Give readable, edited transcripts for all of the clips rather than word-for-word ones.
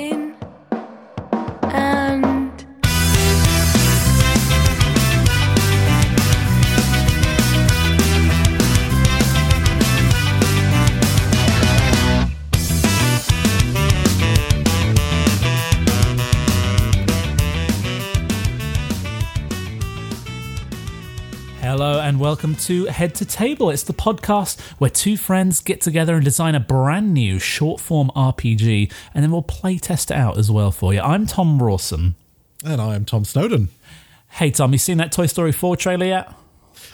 in and... Hello and welcome to Head to Table. It's the podcast where two friends get together and design a brand new short form RPG, and then we'll play test it out as well for you. I'm Tom Rawson. And I'm Tom Snowden. Hey Tom, you seen that Toy Story 4 trailer yet?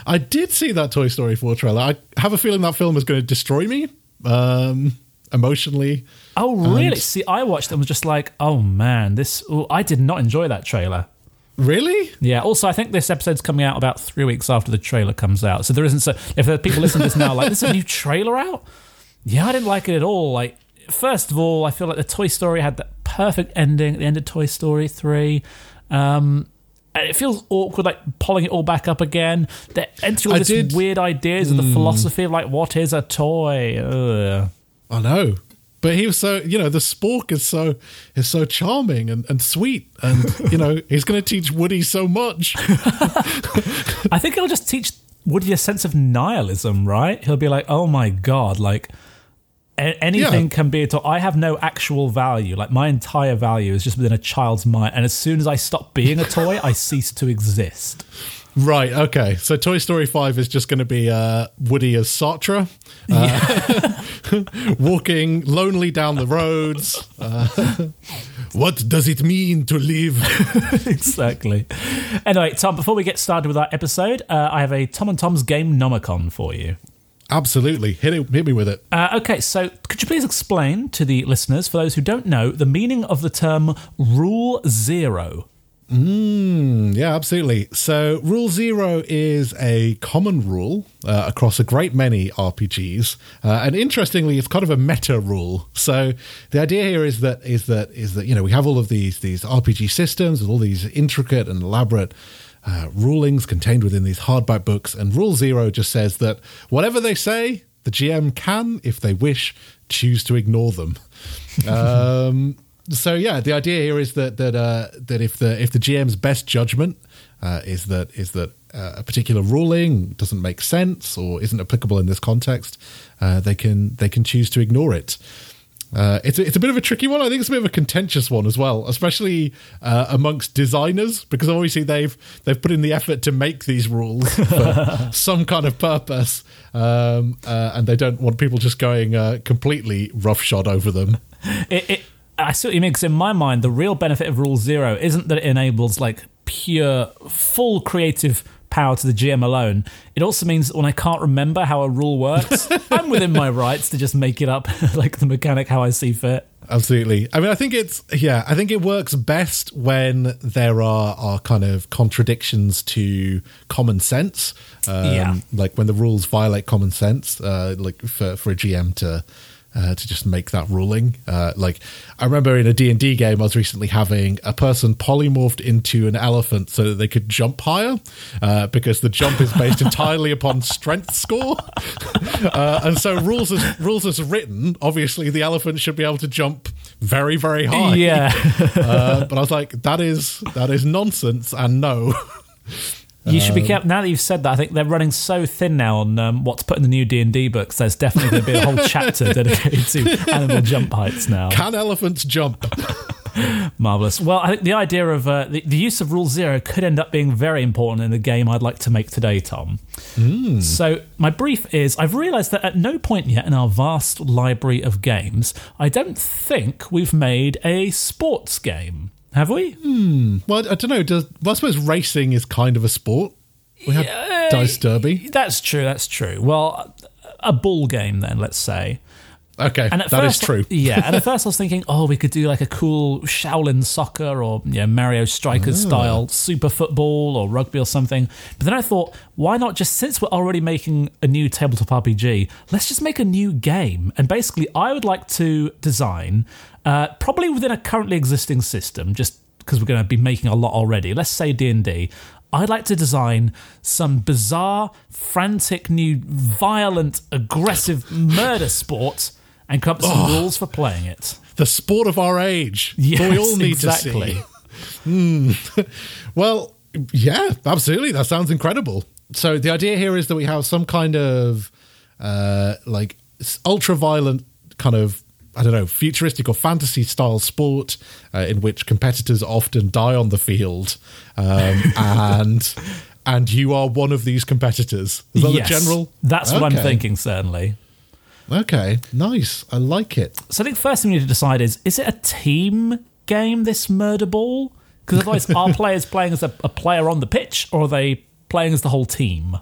I did see that Toy Story 4 trailer. I have a feeling that film is going to destroy me emotionally. Oh really? See, I watched it and was just like, oh man, I did not enjoy that trailer. Really? Yeah. Also, I think this episode's coming out about 3 weeks after the trailer comes out. So there isn't... So if there are people listening to this now like, there's a new trailer out? Yeah, I didn't like it at all. Like, first of all, I feel like the Toy Story had that perfect ending at the end of Toy Story 3. And it feels awkward, like, pulling it all back up again. They're entering all these weird ideas of the philosophy of, like, what is a toy? Ugh. I know. But he was so, you know, the spork is so charming and sweet, and you know he's going to teach Woody so much. I think he'll just teach Woody a sense of nihilism, right? He'll be like, "Oh my god, like anything can be a toy. I have no actual value. Like my entire value is just within a child's mind. And as soon as I stop being a toy, I cease to exist." Right, okay. So Toy Story 5 is just going to be Woody as Sartre, walking lonely down the roads. What does it mean to live? Exactly. Anyway, Tom, before we get started with our episode, I have a Tom and Tom's Game Nomicon for you. Absolutely. Hit me with it. Okay, so could you please explain to the listeners, for those who don't know, the meaning of the term Rule Zero? Yeah, absolutely. So Rule Zero is a common rule across a great many RPGs, and interestingly, it's kind of a meta rule. So the idea here is that you know, we have all of these RPG systems with all these intricate and elaborate rulings contained within these hardback books, and Rule Zero just says that whatever they say, the GM can, if they wish, choose to ignore them. So yeah, the idea here is that if the GM's best judgment is that a particular ruling doesn't make sense or isn't applicable in this context, they can choose to ignore it. It's a bit of a tricky one. I think it's a bit of a contentious one as well, especially amongst designers, because obviously they've put in the effort to make these rules for some kind of purpose, and they don't want people just going completely roughshod over them. I see what you mean, because in my mind, the real benefit of Rule Zero isn't that it enables like pure, full creative power to the GM alone. It also means that when I can't remember how a rule works, I'm within my rights to just make it up like the mechanic how I see fit. Absolutely. I mean, I think it works best when there are kind of contradictions to common sense. Like when the rules violate common sense, like for a GM to just make that ruling. Like, I remember in a D&D game, I was recently having a person polymorphed into an elephant so that they could jump higher, because the jump is based entirely upon strength score. And so rules as written, obviously the elephant should be able to jump very, very high. Yeah. But I was like, that is nonsense, and no. You should be careful. Now that you've said that, I think they're running so thin now on what to put in the new D&D books. There's definitely going to be a whole chapter dedicated to animal jump heights now. Can elephants jump? Marvellous. Well, I think the idea of the use of Rule Zero could end up being very important in the game I'd like to make today, Tom. So my brief is, I've realised that at no point yet in our vast library of games, I don't think we've made a sports game. Have we? Well, I don't know. I suppose racing is kind of a sport. We have Dice Derby. That's true. Well, a ball game then, let's say. Okay, and that is true. Yeah, and at first I was thinking, we could do like a cool Shaolin Soccer or Mario Strikers style super football or rugby or something. But then I thought, why not just, since we're already making a new tabletop RPG, let's just make a new game. And basically I would like to design... probably within a currently existing system, just because we're going to be making a lot already, let's say D&D, I'd like to design some bizarre, frantic, new, violent, aggressive murder sport and come up with some rules for playing it. The sport of our age. Yes, we all need exactly. to see. Well, yeah, absolutely. That sounds incredible. So the idea here is that we have some kind of like ultra-violent kind of, I don't know, futuristic or fantasy-style sport in which competitors often die on the field. And you are one of these competitors. Is that the general? That's what I'm thinking, certainly. Okay, nice. I like it. So I think first thing we need to decide is it a team game, this murder ball? Because otherwise, are players playing as a player on the pitch, or are they playing as the whole team?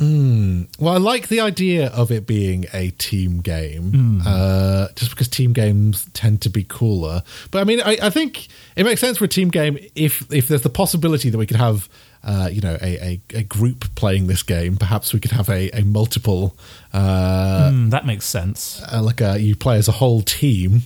Well, I like the idea of it being a team game, just because team games tend to be cooler. But I mean, I think it makes sense for a team game if there's the possibility that we could have a group playing this game. Perhaps we could have a multiple. That makes sense. You play as a whole team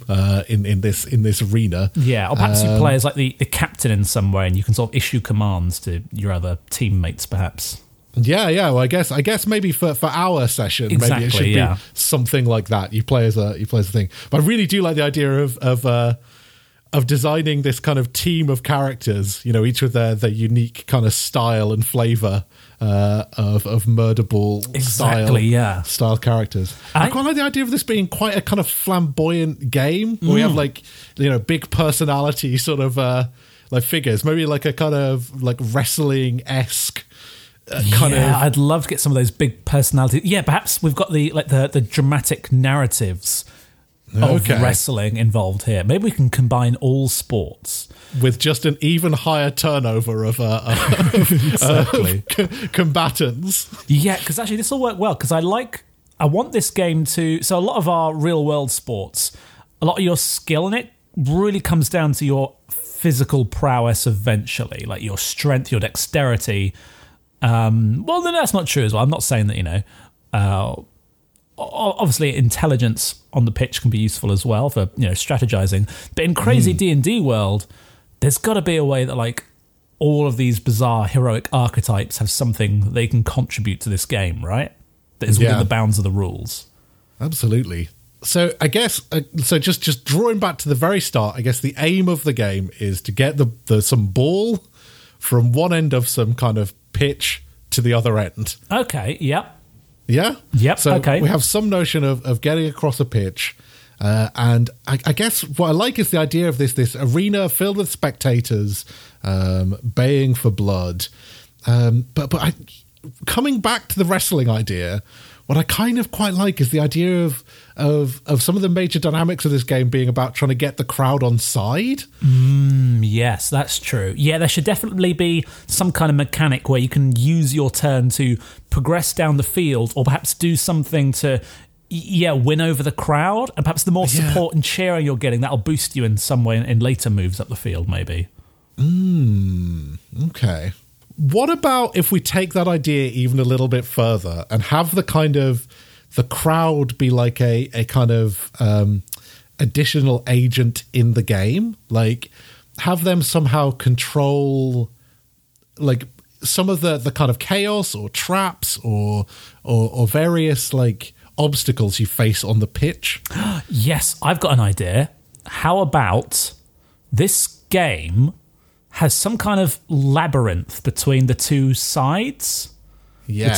in this arena. Yeah, or perhaps you play as like the captain in some way, and you can sort of issue commands to your other teammates, perhaps. Yeah. Well, I guess maybe for our session, maybe it should be something like that. You play as a thing. But I really do like the idea of designing this kind of team of characters, you know, each with their unique kind of style and flavour of murder ball style characters. I quite like the idea of this being quite a kind of flamboyant game where we have like, you know, big personality sort of like figures, maybe like a kind of like wrestling-esque kind of. I'd love to get some of those big personalities. Yeah, perhaps we've got the dramatic narratives of wrestling involved here. Maybe we can combine all sports with just an even higher turnover of combatants. Yeah, because actually this will work well. Because I want this game to. So a lot of our real world sports, a lot of your skill in it really comes down to your physical prowess eventually, like your strength, your dexterity. Well, no, that's not true as well. I'm not saying that, you know. Obviously, intelligence on the pitch can be useful as well for, you know, strategizing. But in crazy D&D world, there's got to be a way that like all of these bizarre heroic archetypes have something that they can contribute to this game, right? That is within the bounds of the rules. Absolutely. So I guess just drawing back to the very start, I guess the aim of the game is to get some ball from one end of some kind of pitch to the other end. Okay. Yep. Yeah? Yep, so we have some notion of getting across a pitch, and I guess what I like is the idea of this arena filled with spectators baying for blood. But coming back to the wrestling idea, what I kind of quite like is the idea of some of the major dynamics of this game being about trying to get the crowd on side. Yes, that's true. Yeah, there should definitely be some kind of mechanic where you can use your turn to progress down the field or perhaps do something to win over the crowd. And perhaps the more support and cheering you're getting, that'll boost you in some way in later moves up the field, maybe. Okay. What about if we take that idea even a little bit further and have the kind of the crowd be like a kind of additional agent in the game? Like, have them somehow control like some of the kind of chaos or traps or various like obstacles you face on the pitch. Yes, I've got an idea. How about this game has some kind of labyrinth between the two sides? Yeah.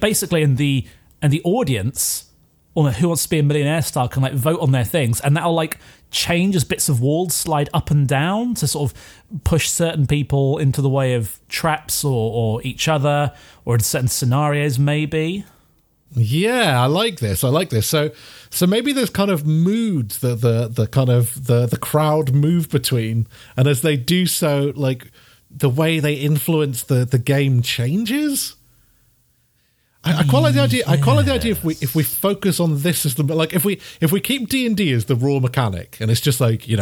Basically in the and the audience, or Who Wants to Be a Millionaire style, can like vote on their things, and that'll like change as bits of walls slide up and down to sort of push certain people into the way of traps or each other or in certain scenarios, maybe. Yeah, I like this. So maybe there's kind of moods that the kind of the crowd move between, and as they do so, like the way they influence the game changes. I quite like the idea. I quite like the idea if we focus on this as the like if we keep D&D as the raw mechanic, and it's just like, you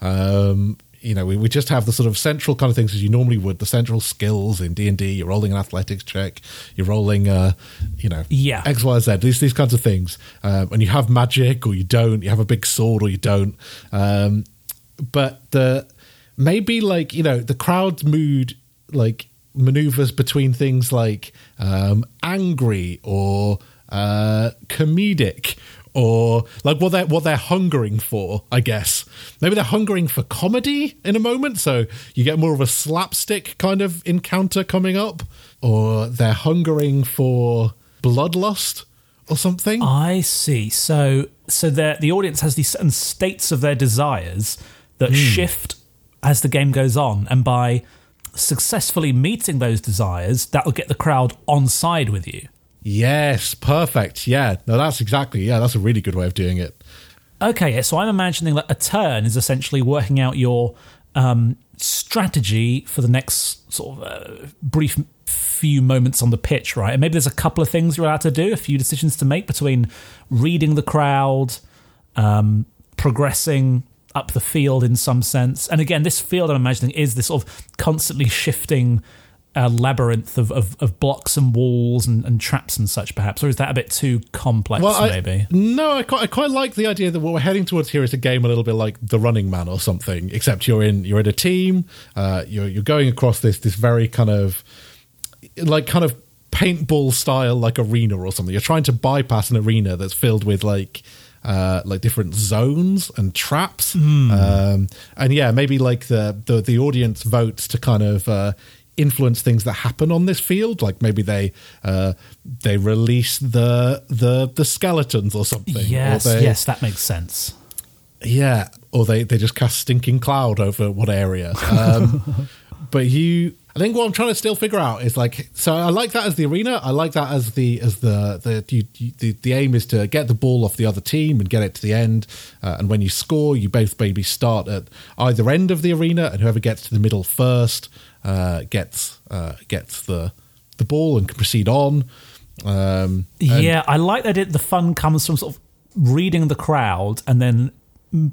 know. We just have the sort of central kind of things as you normally would, the central skills in D&D. You're rolling an athletics check. You're rolling, X, Y, Z, these kinds of things. And you have magic or you don't. You have a big sword or you don't. But maybe, like, you know, the crowd's mood, like, maneuvers between things like angry or comedic or like what they're hungering for, I guess. Maybe they're hungering for comedy in a moment, so you get more of a slapstick kind of encounter coming up, or they're hungering for bloodlust or something. I see. So the audience has these certain states of their desires that shift as the game goes on, and by successfully meeting those desires, that'll get the crowd on side with you. Yes, perfect. Yeah, no, that's exactly, yeah, that's a really good way of doing it. Okay, so I'm imagining that a turn is essentially working out your strategy for the next sort of brief few moments on the pitch, right? And maybe there's a couple of things you're allowed to do, a few decisions to make between reading the crowd, progressing up the field in some sense. And again, this field I'm imagining is this sort of constantly shifting labyrinth of blocks and walls and traps and such, perhaps. Or is that a bit too complex, maybe? No, I quite like the idea that what we're heading towards here is a game a little bit like The Running Man or something, except you're in a team, you're going across this very kind of like kind of paintball style like arena or something. You're trying to bypass an arena that's filled with like different zones and traps, and yeah, maybe like the audience votes to kind of influence things that happen on this field. Like maybe they release the skeletons or something. Yes, or yes, that makes sense. Yeah, or they just cast stinking cloud over what area. But you. I think what I'm trying to still figure out is like, so I like that as the arena. I like that as the aim is to get the ball off the other team and get it to the end. And when you score, you both maybe start at either end of the arena, and whoever gets to the middle first gets the ball and can proceed on. Yeah, I like that. The fun comes from sort of reading the crowd and then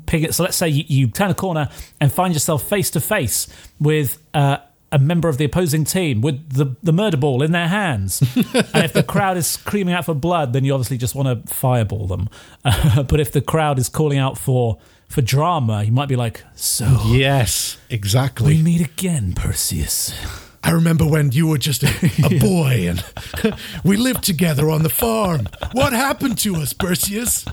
pick it. So let's say you turn a corner and find yourself face to face with a member of the opposing team with the murder ball in their hands. And if the crowd is screaming out for blood, then you obviously just want to fireball them. But if the crowd is calling out for drama, you might be like, so... Yes, exactly. We meet again, Perseus. I remember when you were just a boy and we lived together on the farm. What happened to us, Perseus?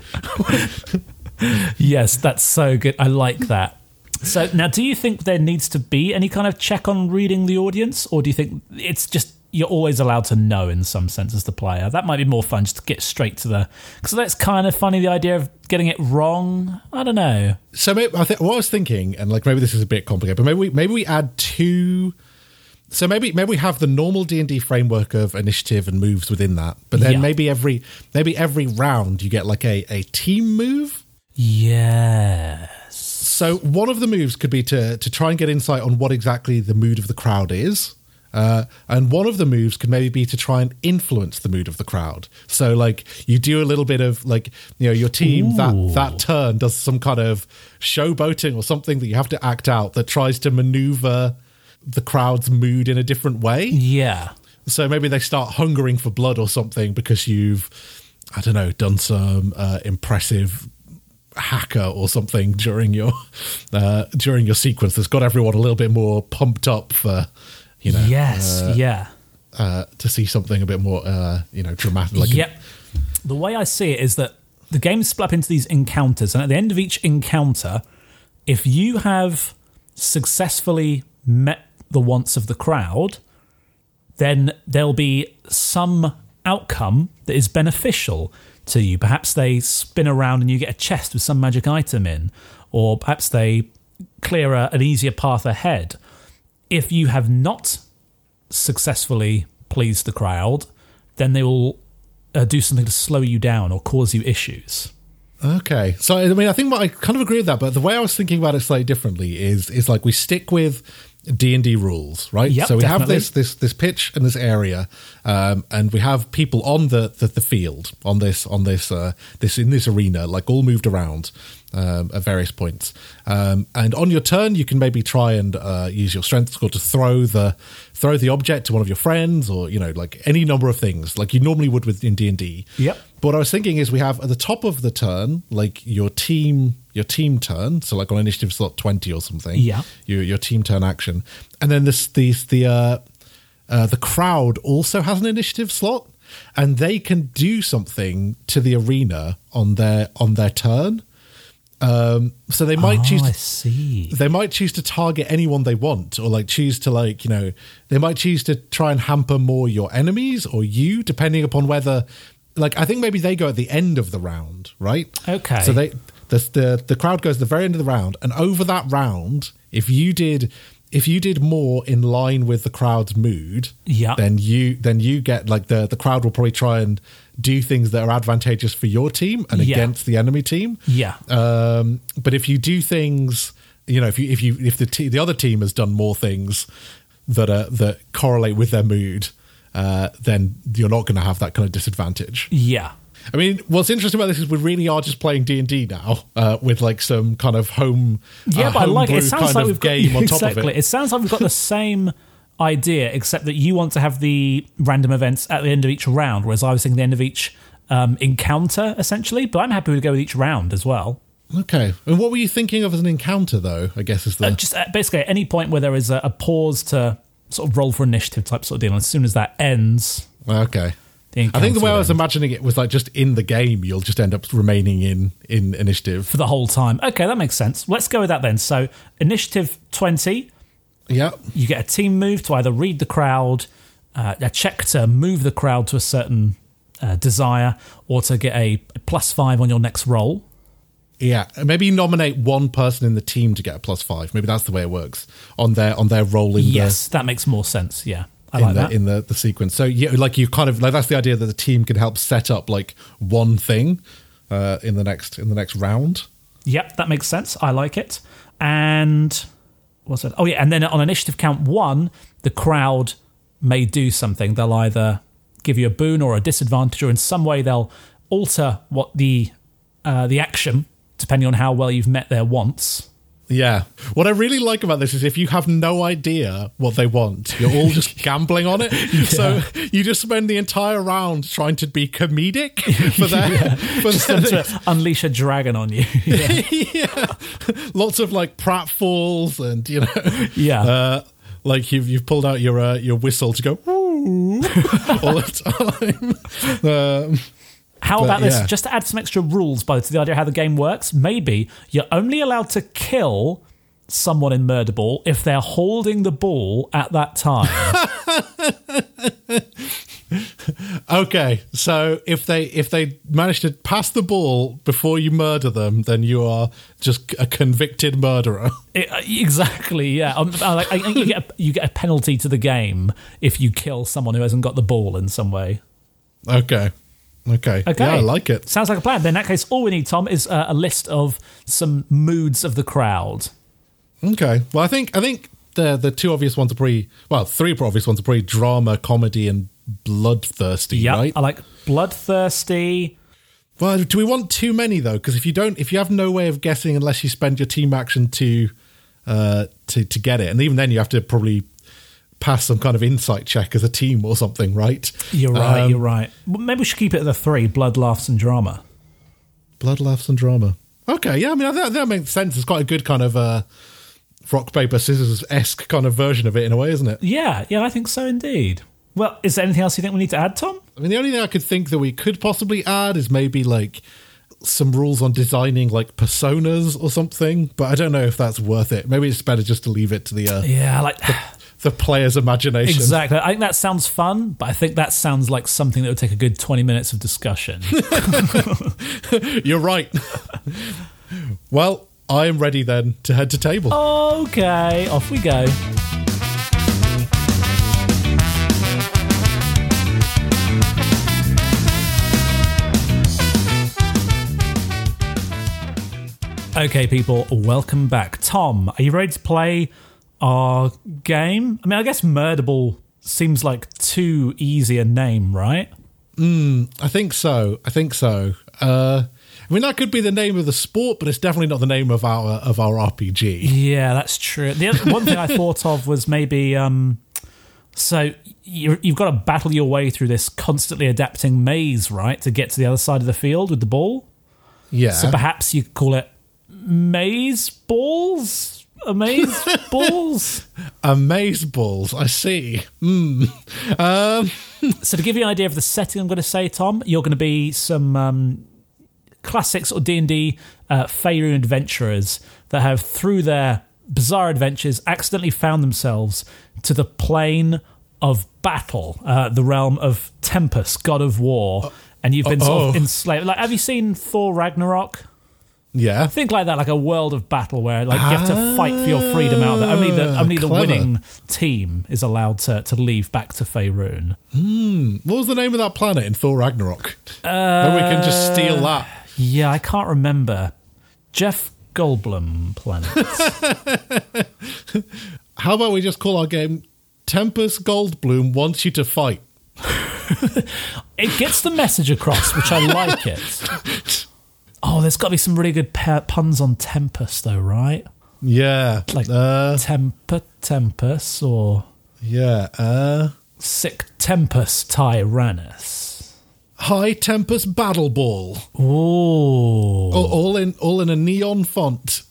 Yes, that's so good. I like that. So now, do you think there needs to be any kind of check on reading the audience, or do you think it's just you're always allowed to know in some sense as the player? That might be more fun, just to get straight to the... Because that's kind of funny, the idea of getting it wrong. I don't know. So maybe, what I was thinking, and like maybe this is a bit complicated, but maybe we add two... So maybe we have the normal D&D framework of initiative and moves within that, but then maybe every round you get like a team move? Yeah. So one of the moves could be to try and get insight on what exactly the mood of the crowd is. And one of the moves could maybe be to try and influence the mood of the crowd. So like you do a little bit of like, you know, your team that turn does some kind of showboating or something that you have to act out that tries to maneuver the crowd's mood in a different way. Yeah. So maybe they start hungering for blood or something because you've, I don't know, done some impressive hacker or something during your sequence that's got everyone a little bit more pumped up for, you know, to see something a bit more dramatic. Like the way I see it is that the game's split up into these encounters, and at the end of each encounter, if you have successfully met the wants of the crowd, then there'll be some outcome that is beneficial to you. Perhaps they spin around and you get a chest with some magic item in, or perhaps they clear an easier path ahead. If you have not successfully pleased the crowd, then they will do something to slow you down or cause you issues. Okay. So, I mean, I think I kind of agree with that, but the way I was thinking about it slightly differently is like we stick with D&D rules, right? Yep, so we definitely have this pitch and this area, and we have people on the field on this in this arena, like all moved around at various points. And on your turn, you can maybe try and use your strength score to throw the object to one of your friends, or you know, like any number of things, like you normally would in D&D. Yep. But what I was thinking is we have at the top of the turn, like your team turn, so like on initiative slot 20 or something. Yeah. Your team turn action, and then the crowd also has an initiative slot. and they can do something to the arena on their turn. So they might choose. I see. They might choose to target anyone they want, or they might choose to try and hamper more your enemies or you, depending upon whether. I think maybe they go at the end of the round, right? Okay. So the crowd goes at the very end of the round, and over that round, if you did more in line with the crowd's mood, yeah, then you get the crowd will probably try and do things that are advantageous for your team and against the enemy team. Yeah. But if you do things, if the other team has done more things that correlate with their mood, then you're not going to have that kind of disadvantage. Yeah. I mean, what's interesting about this is we really are just playing D&D now with some kind of home. Yeah, but I like it. It sounds like we've got game on top of it. Exactly. It sounds like we've got the same idea, except that you want to have the random events at the end of each round, whereas I was thinking the end of each encounter, essentially. But I'm happy to go with each round as well. Okay. And what were you thinking of as an encounter, though? I guess is the just basically at any point where there is a pause to sort of roll for initiative type sort of deal. And as soon as that ends, okay. I think the way I was imagining it was just in the game, you'll just end up remaining in initiative. For the whole time. Okay, that makes sense. Let's go with that then. So initiative 20. Yeah. You get a team move to either read the crowd, a check to move the crowd to a certain desire, or to get a +5 on your next roll. Yeah, maybe nominate one person in the team to get a +5. Maybe that's the way it works on their role in. Yes, that makes more sense, yeah. In the sequence. So yeah, you kind of that's the idea that the team can help set up one thing in the next round. Yep, that makes sense. I like it. And what's that? Oh yeah, and then on initiative count 1, the crowd may do something. They'll either give you a boon or a disadvantage, or in some way they'll alter what the action depending on how well you've met their wants. Yeah. What I really like about this is if you have no idea what they want, you're all just gambling on it. Yeah. So you just spend the entire round trying to be comedic for that. Yeah. Just to unleash a dragon on you. Yeah. Yeah. Lots of pratfalls and, Yeah. You've pulled out your whistle to go, ooh, all the time. How about this, just to add some extra rules both to the idea of how the game works, maybe you're only allowed to kill someone in Murder Ball if they're holding the ball at that time. Okay, so if they manage to pass the ball before you murder them, then you are just a convicted murderer. Exactly, yeah. I think you get a penalty to the game if you kill someone who hasn't got the ball in some way. Okay. Yeah, I like it. Sounds like a plan. Then in that case, all we need, Tom, is a list of some moods of the crowd. Okay. Well, I think the two obvious ones are three obvious ones are pretty drama, comedy, and bloodthirsty, right? I like bloodthirsty. Well, do we want too many, though? Because if you have no way of guessing unless you spend your team action to get it, and even then you have to probably pass some kind of insight check as a team or something, right? You're right. Well, maybe we should keep it at the 3, blood, laughs and drama. Blood, laughs and drama. Okay, yeah, I mean, that makes sense. It's quite a good kind of rock, paper, scissors-esque kind of version of it in a way, isn't it? Yeah, I think so indeed. Well, is there anything else you think we need to add, Tom? I mean, the only thing I could think that we could possibly add is maybe some rules on designing personas or something, but I don't know if that's worth it. Maybe it's better just to leave it to the... the player's imagination. Exactly. I think that sounds fun, but I think that sounds like something that would take a good 20 minutes of discussion. You're right. Well, I am ready then to head to table. Okay, off we go. Okay, people, welcome back. Tom, are you ready to play our game? I mean, I guess Murder Ball seems like too easy a name, right? I think so. I mean, that could be the name of the sport, but it's definitely not the name of our RPG. Yeah, that's true. The other, one thing I thought of was maybe... so you've got to battle your way through this constantly adapting maze, right, to get to the other side of the field with the ball? Yeah. So perhaps you could call it Maze Balls? Amaze balls? Amaze balls, I see. So to give you an idea of the setting I'm going to say, Tom, you're going to be some classics or D&D Faerun adventurers that have, through their bizarre adventures, accidentally found themselves to the plane of battle, the realm of Tempest, god of war, and you've been sort of enslaved. Like, have you seen Thor Ragnarok? Yeah. Think like that, like a world of battle where like you have to fight for your freedom out there. Only the winning team is allowed to leave back to Faerun. What was the name of that planet in Thor Ragnarok? Then we can just steal that. Yeah, I can't remember. Jeff Goldblum planet. How about we just call our game Tempest Goldblum Wants You to Fight? It gets the message across, which I like it. Oh, there's got to be some really good puns on Tempest, though, right? Yeah. Like Tempest, or... Yeah. Sic Tempus Tyrannus. High Tempest Battle Ball. Ooh. All in a neon font.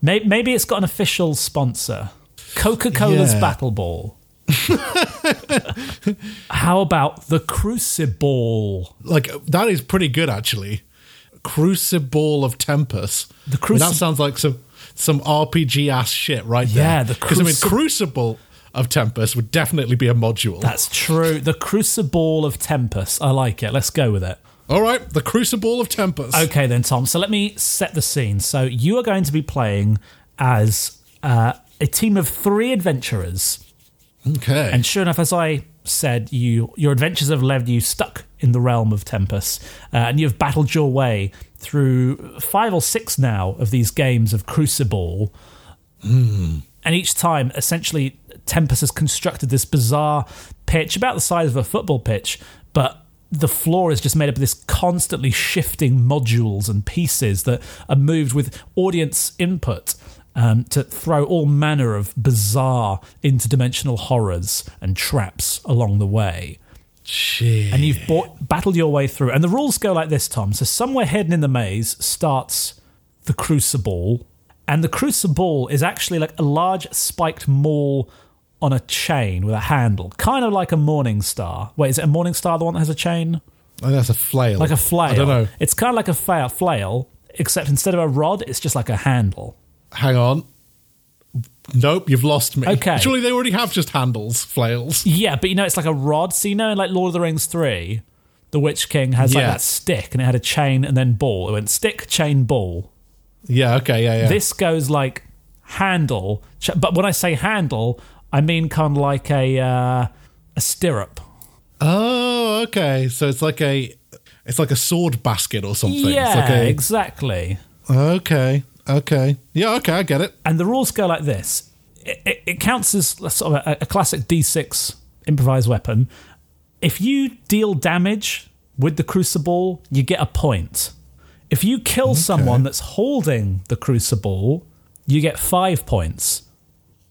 Maybe it's got an official sponsor. Coca-Cola's Battle Ball. How about the Crucible? Like, that is pretty good, actually. Crucible of Tempest. That sounds like some RPG-ass shit right there. Yeah, the Crucible. Because, Crucible of Tempest would definitely be a module. That's true. The Crucible of Tempest. I like it. Let's go with it. All right, the Crucible of Tempest. Okay then, Tom. So let me set the scene. So you are going to be playing as a team of 3 adventurers. Okay. And sure enough, as I said, your adventures have left you stuck in the realm of Tempest, and you've battled your way through 5 or 6 now of these games of Crucible. And each time, essentially, Tempest has constructed this bizarre pitch about the size of a football pitch, but the floor is just made up of this constantly shifting modules and pieces that are moved with audience input to throw all manner of bizarre interdimensional horrors and traps along the way. Shit. And you've battled your way through. And the rules go like this, Tom. So somewhere hidden in the maze starts the Crucible. And the Crucible is actually like a large spiked maul on a chain with a handle. Kind of like a morning star. Wait, is it a morning star, the one that has a chain? I think that's a flail. Like a flail. I don't know. It's kind of like a flail, except instead of a rod, it's just like a handle. Hang on. Nope, you've lost me. Okay. Surely they already have just handles, flails. Yeah, but it's like a rod. So in like Lord of the Rings 3, the Witch King has like that stick, and it had a chain and then ball. It went stick, chain, ball. Yeah, okay, yeah. This goes like handle, but when I say handle, I mean kind of like a stirrup. Oh, okay. So it's like a sword basket or something. Yeah, exactly. Okay. Yeah, okay, I get it. And the rules go like this. It counts as sort of a classic D6 improvised weapon. If you deal damage with the Crucible, you get a point. If you kill someone that's holding the Crucible, you get 5 points.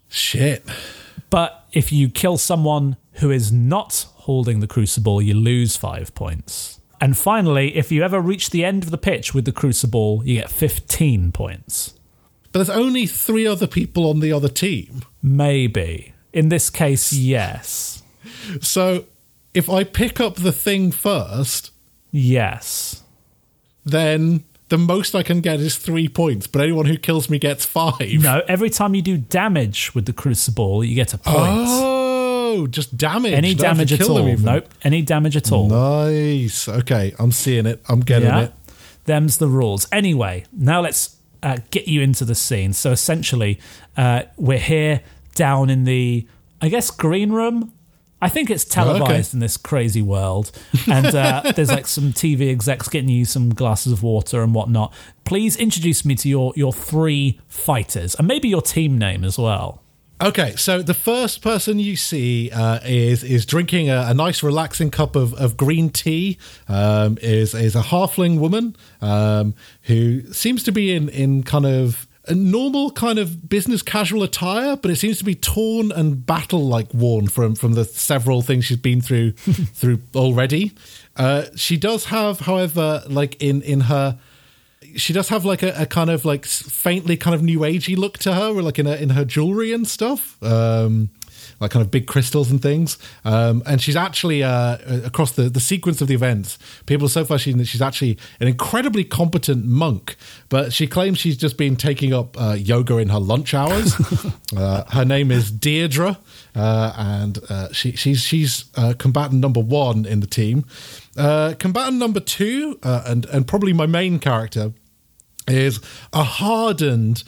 Shit. But if you kill someone who is not holding the Crucible, you lose 5 points. And finally, if you ever reach the end of the pitch with the Crucible, you get 15 points. But there's only 3 other people on the other team. Maybe. In this case, yes. So, if I pick up the thing first... Yes. Then the most I can get is 3 points, but anyone who kills me gets 5. No, every time you do damage with the Crucible, you get a point. Oh, just damage. Any damage at all. Nope. Any damage at all. Nice. Okay, I'm seeing it. I'm getting it. Them's the rules. Anyway, now let's get you into the scene. So essentially, we're here down in the, I guess, green room. I think it's televised in this crazy world. And there's like some TV execs getting you some glasses of water and whatnot. Please introduce me to your 3 fighters and maybe your team name as well. Okay, so the first person you see is drinking a nice relaxing cup of green tea, is a halfling woman who seems to be in kind of a normal kind of business casual attire, but it seems to be torn and battle-like worn from the several things she's been through already. She does have, however, like in her... she does have like a kind of like faintly kind of new agey look to her, like in her jewelry and stuff, like kind of big crystals and things. And she's actually across the sequence of the events, people are so far that she's actually an incredibly competent monk, but she claims she's just been taking up yoga in her lunch hours. Her name is Deirdre, and she's combatant number one in the team. Combatant number two, and probably my main character, is a hardened,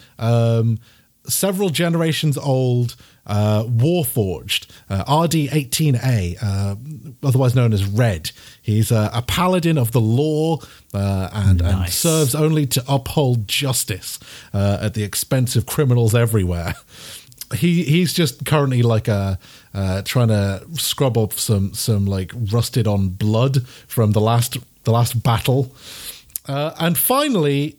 several generations old, Warforged, RD-18A, otherwise known as Red. He's a paladin of the law, and serves only to uphold justice at the expense of criminals everywhere. He's just currently like trying to scrub up some like rusted on blood from the last battle. And finally,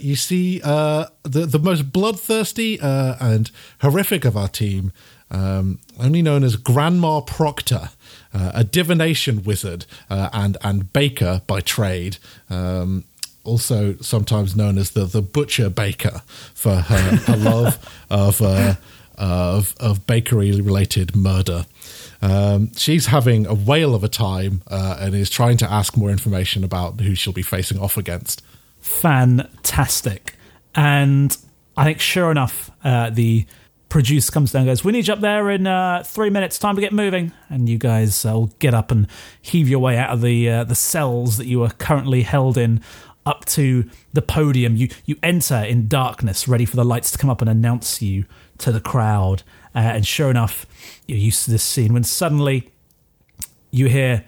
you see the most bloodthirsty and horrific of our team, only known as Grandma Proctor, a divination wizard and baker by trade, also sometimes known as the Butcher Baker for her love of bakery-related murder. She's having a whale of a time and is trying to ask more information about who she'll be facing off against. Fantastic. And I think, sure enough, the producer comes down and goes, "We need you up there in 3 minutes, time to get moving." And you guys will get up and heave your way out of the cells that you are currently held in up to the podium. You enter in darkness, ready for the lights to come up and announce you to the crowd. And sure enough, you're used to this scene when suddenly you hear,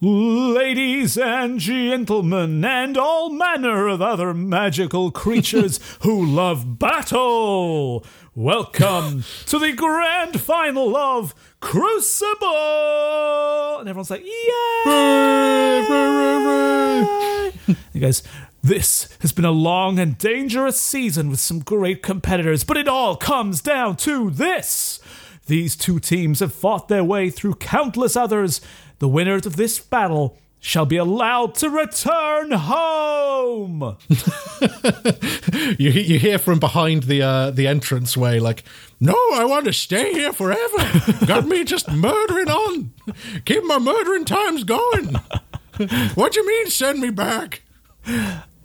"Ladies and gentlemen, and all manner of other magical creatures who love battle, welcome to the grand final of Crucible!" And everyone's like, "Yay!" He goes, "This has been a long and dangerous season with some great competitors, but it all comes down to this. These two teams have fought their way through countless others. The winners of this battle shall be allowed to return home." You hear from behind the entranceway, like, "No, I want to stay here forever. Got me just murdering on. Keep my murdering times going. What do you mean, send me back?"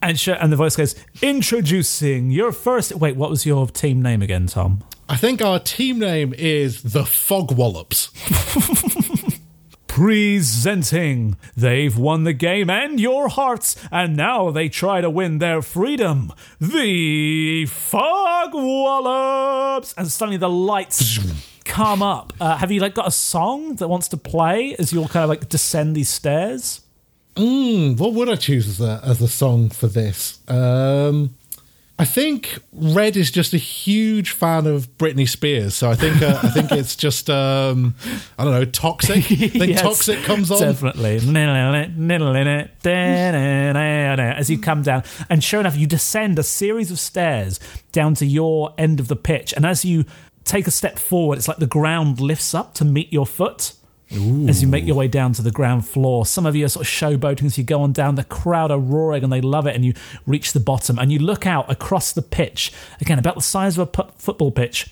And the voice goes, "Introducing your first..." Wait, what was your team name again, Tom? I think our team name is the Fog Wallops. "Presenting, they've won the game and your hearts, and now they try to win their freedom. The Fog Wallops!" And suddenly the lights come up. Have you got a song that wants to play as you all kind of descend these stairs? What would I choose as a song for this? I think Red is just a huge fan of Britney Spears, so I think it's just I don't know, Toxic. I think yes, Toxic comes on definitely. As you come down, and sure enough, you descend a series of stairs down to your end of the pitch, and as you take a step forward, it's like the ground lifts up to meet your foot. Ooh. As you make your way down to the ground floor, some of you are sort of showboating as you go on down. The crowd are roaring and they love it, and you reach the bottom and you look out across the pitch, again about the size of a football pitch,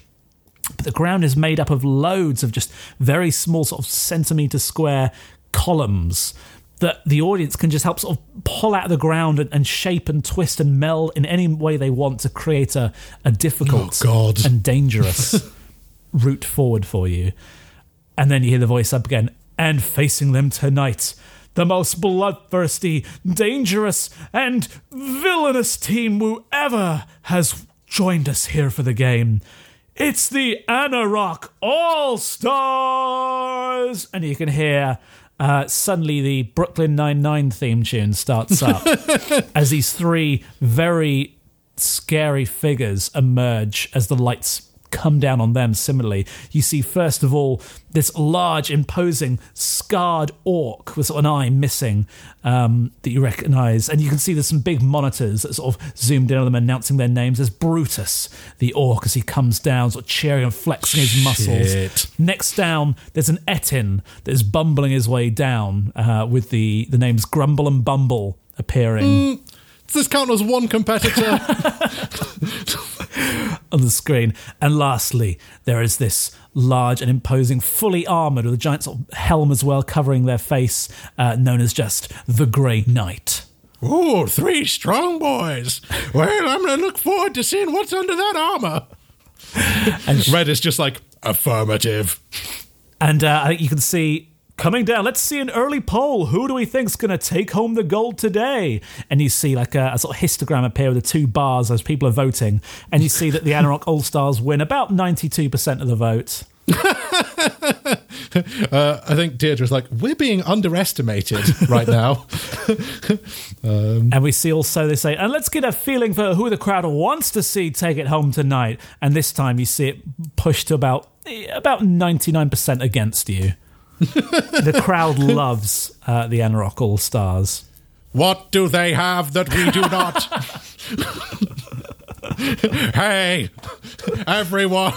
but the ground is made up of loads of just very small sort of centimetre square columns that the audience can just help sort of pull out of the ground and shape and twist and meld in any way they want to create a difficult and dangerous route forward for you. And then you hear the voice up again, "And facing them tonight, the most bloodthirsty, dangerous, and villainous team who ever has joined us here for the game. It's the Anorak All-Stars!" And you can hear suddenly the Brooklyn Nine-Nine theme tune starts up as these three very scary figures emerge as the lights come down on them. Similarly, you see first of all this large, imposing, scarred orc with sort of an eye missing that you recognise, and you can see there's some big monitors that sort of zoomed in on them announcing their names. There's Brutus the orc as he comes down, sort of cheering and flexing his muscles. Next down, there's an Etin that is bumbling his way down with the names Grumble and Bumble appearing. Does this count as one competitor? On the screen. And lastly, there is this large and imposing, fully armoured, with a giant sort of helm as well covering their face, known as just the Grey Knight. Ooh, three strong boys. Well, I'm going to look forward to seeing what's under that armour. And Red is just like, affirmative. And I think you can see... coming down, let's see an early poll. Who do we think's going to take home the gold today? And you see like a sort of histogram appear with the two bars as people are voting. And you see that the Anorak All-Stars win about 92% of the vote. I think Deirdre's like, we're being underestimated right now. And we see also they say, and let's get a feeling for who the crowd wants to see take it home tonight. And this time you see it pushed to about 99% against you. The crowd loves the Anorak All-Stars. What do they have that we do not? Hey, everyone.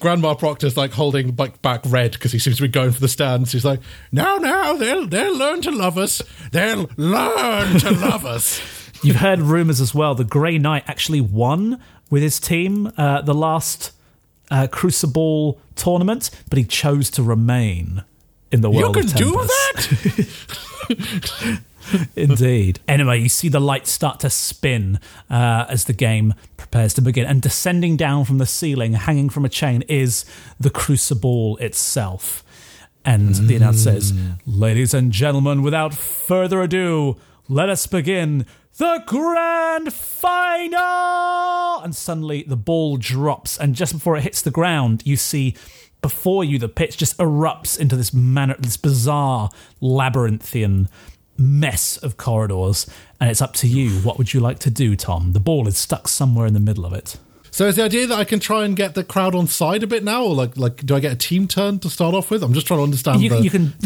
Grandma Proctor's like holding back Red because he seems to be going for the stands. He's like, no, they'll learn to love us. They'll learn to love us. You've heard rumours as well. The Grey Knight actually won with his team the last Crucible tournament, but he chose to remain in the world of Tempest. You can do that? Indeed. Anyway, you see the lights start to spin as the game prepares to begin. And descending down from the ceiling, hanging from a chain, is the Crucible itself. And the announcer says, ladies and gentlemen, without further ado, let us begin the grand final! And suddenly the ball drops. And just before it hits the ground, you see... before you, the pitch just erupts into this manner, this bizarre labyrinthian mess of corridors, and it's up to you. What would you like to do, Tom? The ball is stuck somewhere in the middle of it. So is the idea that I can try and get the crowd on side a bit now, or like do I get a team turn to start off with? I'm just trying to understand the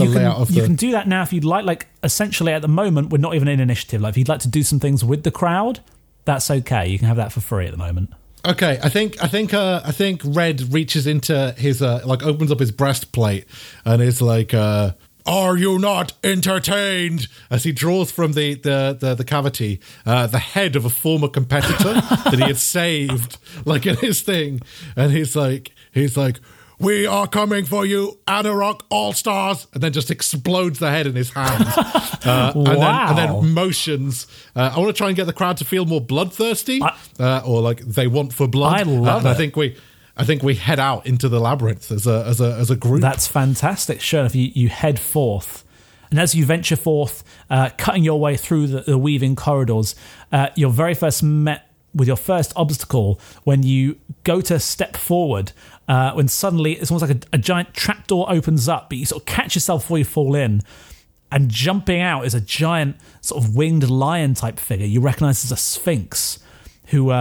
layout of the... You can do that now if you'd like. Like essentially, at the moment, we're not even in initiative. Like if you'd like to do some things with the crowd, that's okay. You can have that for free at the moment. Okay, I think Red reaches into his opens up his breastplate and is like, "Are you not entertained?" As he draws from the cavity the head of a former competitor that he had saved, like in his thing, and he's like, "We are coming for you, Anorak All-Stars!" And then just explodes the head in his hand. and then motions. I want to try and get the crowd to feel more bloodthirsty, or they want for blood. I love it. I think we head out into the labyrinth as a group. That's fantastic. Sure enough, you head forth. And as you venture forth, cutting your way through the weaving corridors, you're very first met with your first obstacle when you go to step forward, when suddenly it's almost like a giant trapdoor opens up, but you sort of catch yourself before you fall in, and jumping out is a giant sort of winged lion type figure you recognise as a sphinx, who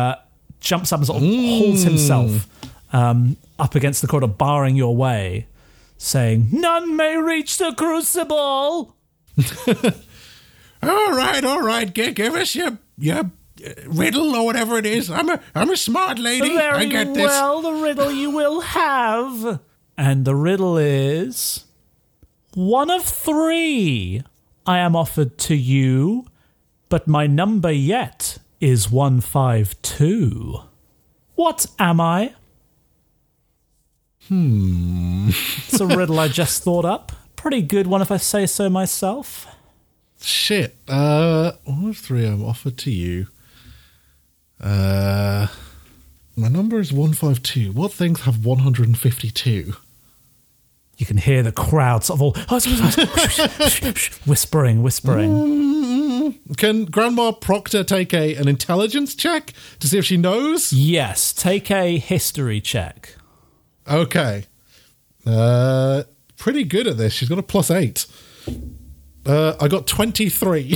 jumps up and sort of hauls himself up against the corridor, barring your way, saying, "None may reach the Crucible!" All right, give us your riddle or whatever it is. I'm a smart lady. I get this. Well, the riddle you will have. And the riddle is one of three I am offered to you, but my number yet is 152. What am I? It's a riddle I just thought up. Pretty good one if I say so myself. Shit. One of three I'm offered to you. My number is 152. What things have 152? You can hear the crowd sort of all whispering. Can Grandma Proctor take an intelligence check to see if she knows? Yes, take a history check. Okay. Pretty good at this. She's got a +8. I got 23.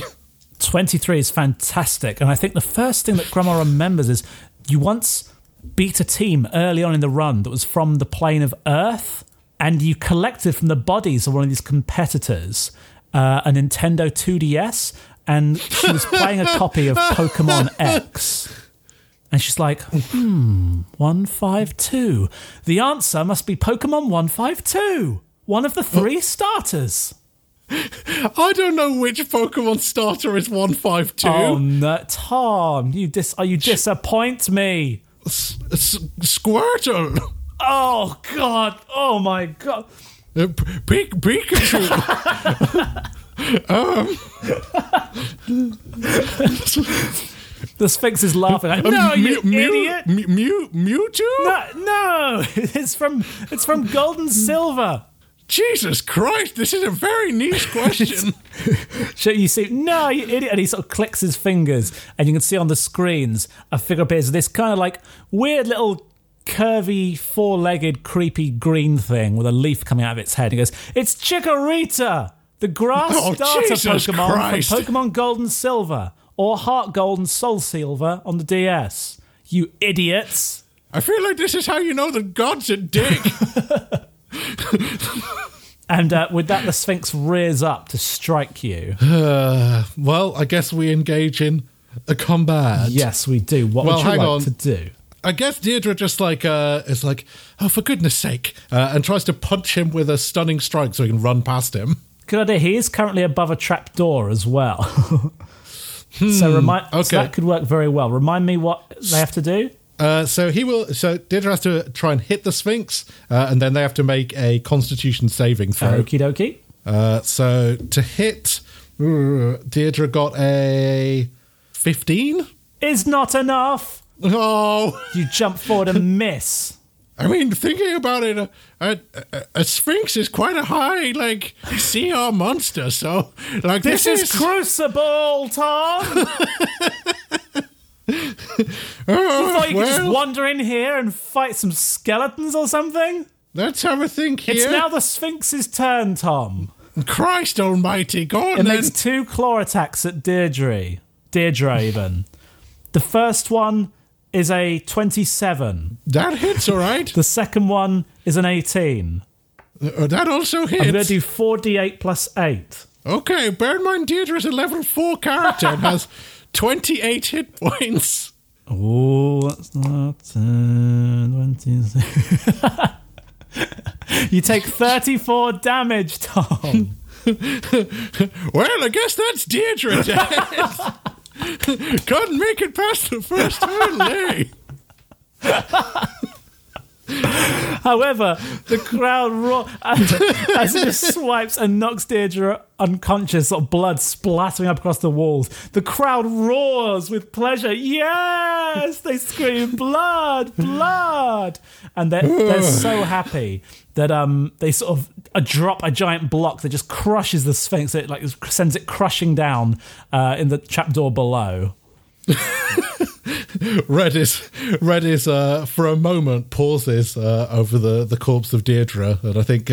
23 is fantastic, and I think the first thing that Grandma remembers is you once beat a team early on in the run that was from the plane of Earth, and you collected from the bodies of one of these competitors a Nintendo 2DS, and she was playing a copy of Pokemon X, and she's like, 152. The answer must be Pokemon 152, one of the three starters. I don't know which Pokemon starter is 152. Oh, no. Tom, you disappoint me. Squirtle. Oh, God. Oh, my God. Pikachu. The Sphinx is laughing. No, you idiot! Mewtwo? No, it's from Gold and Silver. Jesus Christ, this is a very niche question. So you see, no, you idiot, and he sort of clicks his fingers, and you can see on the screens a figure appears. This kind of like weird little curvy, four-legged, creepy green thing with a leaf coming out of its head. He goes, "It's Chikorita, the grass starter Pokemon from Pokemon Gold and Silver, or Heart Gold and Soul Silver on the DS. You idiots!" I feel like this is how you know the gods are dick. And with that, the Sphinx rears up to strike you. Well, I guess we engage in a combat. Yes, we do. What would you like to do? I guess Deirdre just is like, oh, for goodness sake, and tries to punch him with a stunning strike so he can run past him. Good idea. He is currently above a trapdoor as well. So that could work very well. Remind me what they have to do? So Deirdre has to try and hit the Sphinx, and then they have to make a Constitution saving throw. Okie dokie. So to hit, Deirdre got a 15. Is not enough. Oh. You jump forward and miss. I mean, thinking about it, a Sphinx is quite a high, like, CR monster, so... like This is Crucible, Tom! You thought you could just wander in here and fight some skeletons or something? Let's have a think here. It's now the Sphinx's turn, Tom. Christ almighty, God! It makes two claw attacks at Deirdre even. The first one is a 27. That hits, alright. The second one is an 18. That also hits. I'm going to do 4d8 plus 8. Okay, bear in mind Deirdre's a level 4 character and has... 28 hit points. Oh, that's not 26. You take 34 damage, Tom. Well, I guess that's Deirdre. Couldn't make it past the first turn, However, the crowd roars as it just swipes and knocks Deirdre unconscious, sort of blood splattering up across the walls. The crowd roars with pleasure. Yes! They scream, blood, blood! And they're so happy that they sort of drop a giant block that just crushes the Sphinx. It like sends it crushing down in the trapdoor below. Red is for a moment pauses over the corpse of Deirdre, and I think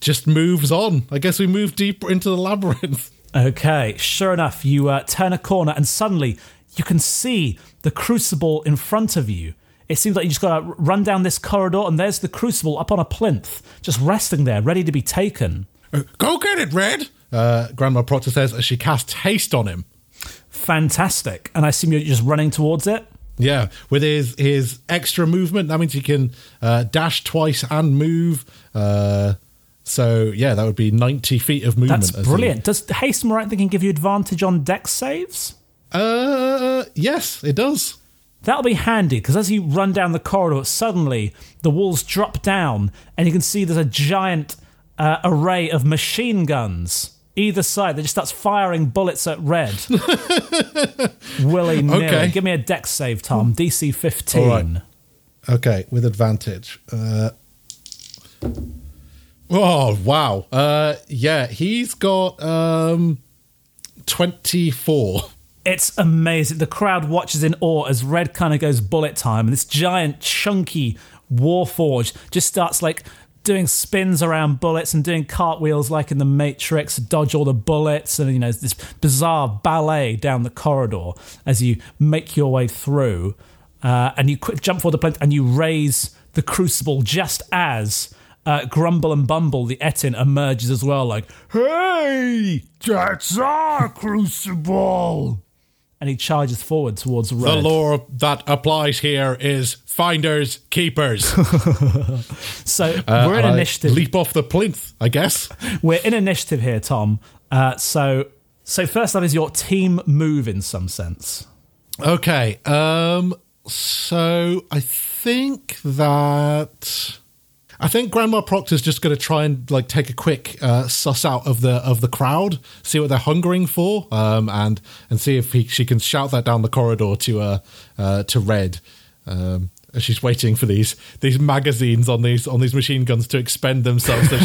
just moves on. I guess we move deeper into the labyrinth. Okay, sure enough, you turn a corner and suddenly you can see the Crucible in front of you. It seems like you just got to run down this corridor and there's the Crucible up on a plinth, just resting there, ready to be taken. Go get it, Red! Grandma Proctor says as she casts haste on him. Fantastic. And I assume you're just running towards it? Yeah, with his extra movement, that means he can dash twice and move. So, yeah, that would be 90 feet of movement. That's brilliant. Does haste, am I right thinking, give you advantage on dex saves? Yes, it does. That'll be handy, because as you run down the corridor, suddenly the walls drop down, and you can see there's a giant array of machine guns. Either side, they just starts firing bullets at Red. Willy-nilly. Okay. Give me a dex save, Tom. DC 15. Right. Okay, with advantage. Oh, wow. Yeah, he's got 24. It's amazing. The crowd watches in awe as Red kind of goes bullet time, and this giant, chunky Warforged just starts, like... doing spins around bullets and doing cartwheels like in the Matrix, dodge all the bullets, and, you know, this bizarre ballet down the corridor as you make your way through. And you jump forward the plinth and you raise the Crucible just as Grumble and Bumble, the Ettin, emerges as well, like, hey, that's our Crucible! and he charges forward towards Red. The lore that applies here is finders, keepers. So we're in initiative. Leap off the plinth, I guess. We're in initiative here, Tom. So first up is your team move in some sense. Okay. So I think that... I think Grandma Proctor's just going to try and like take a quick suss out of the crowd, see what they're hungering for, and see if she can shout that down the corridor to Red. She's waiting for these magazines on these machine guns to expend themselves so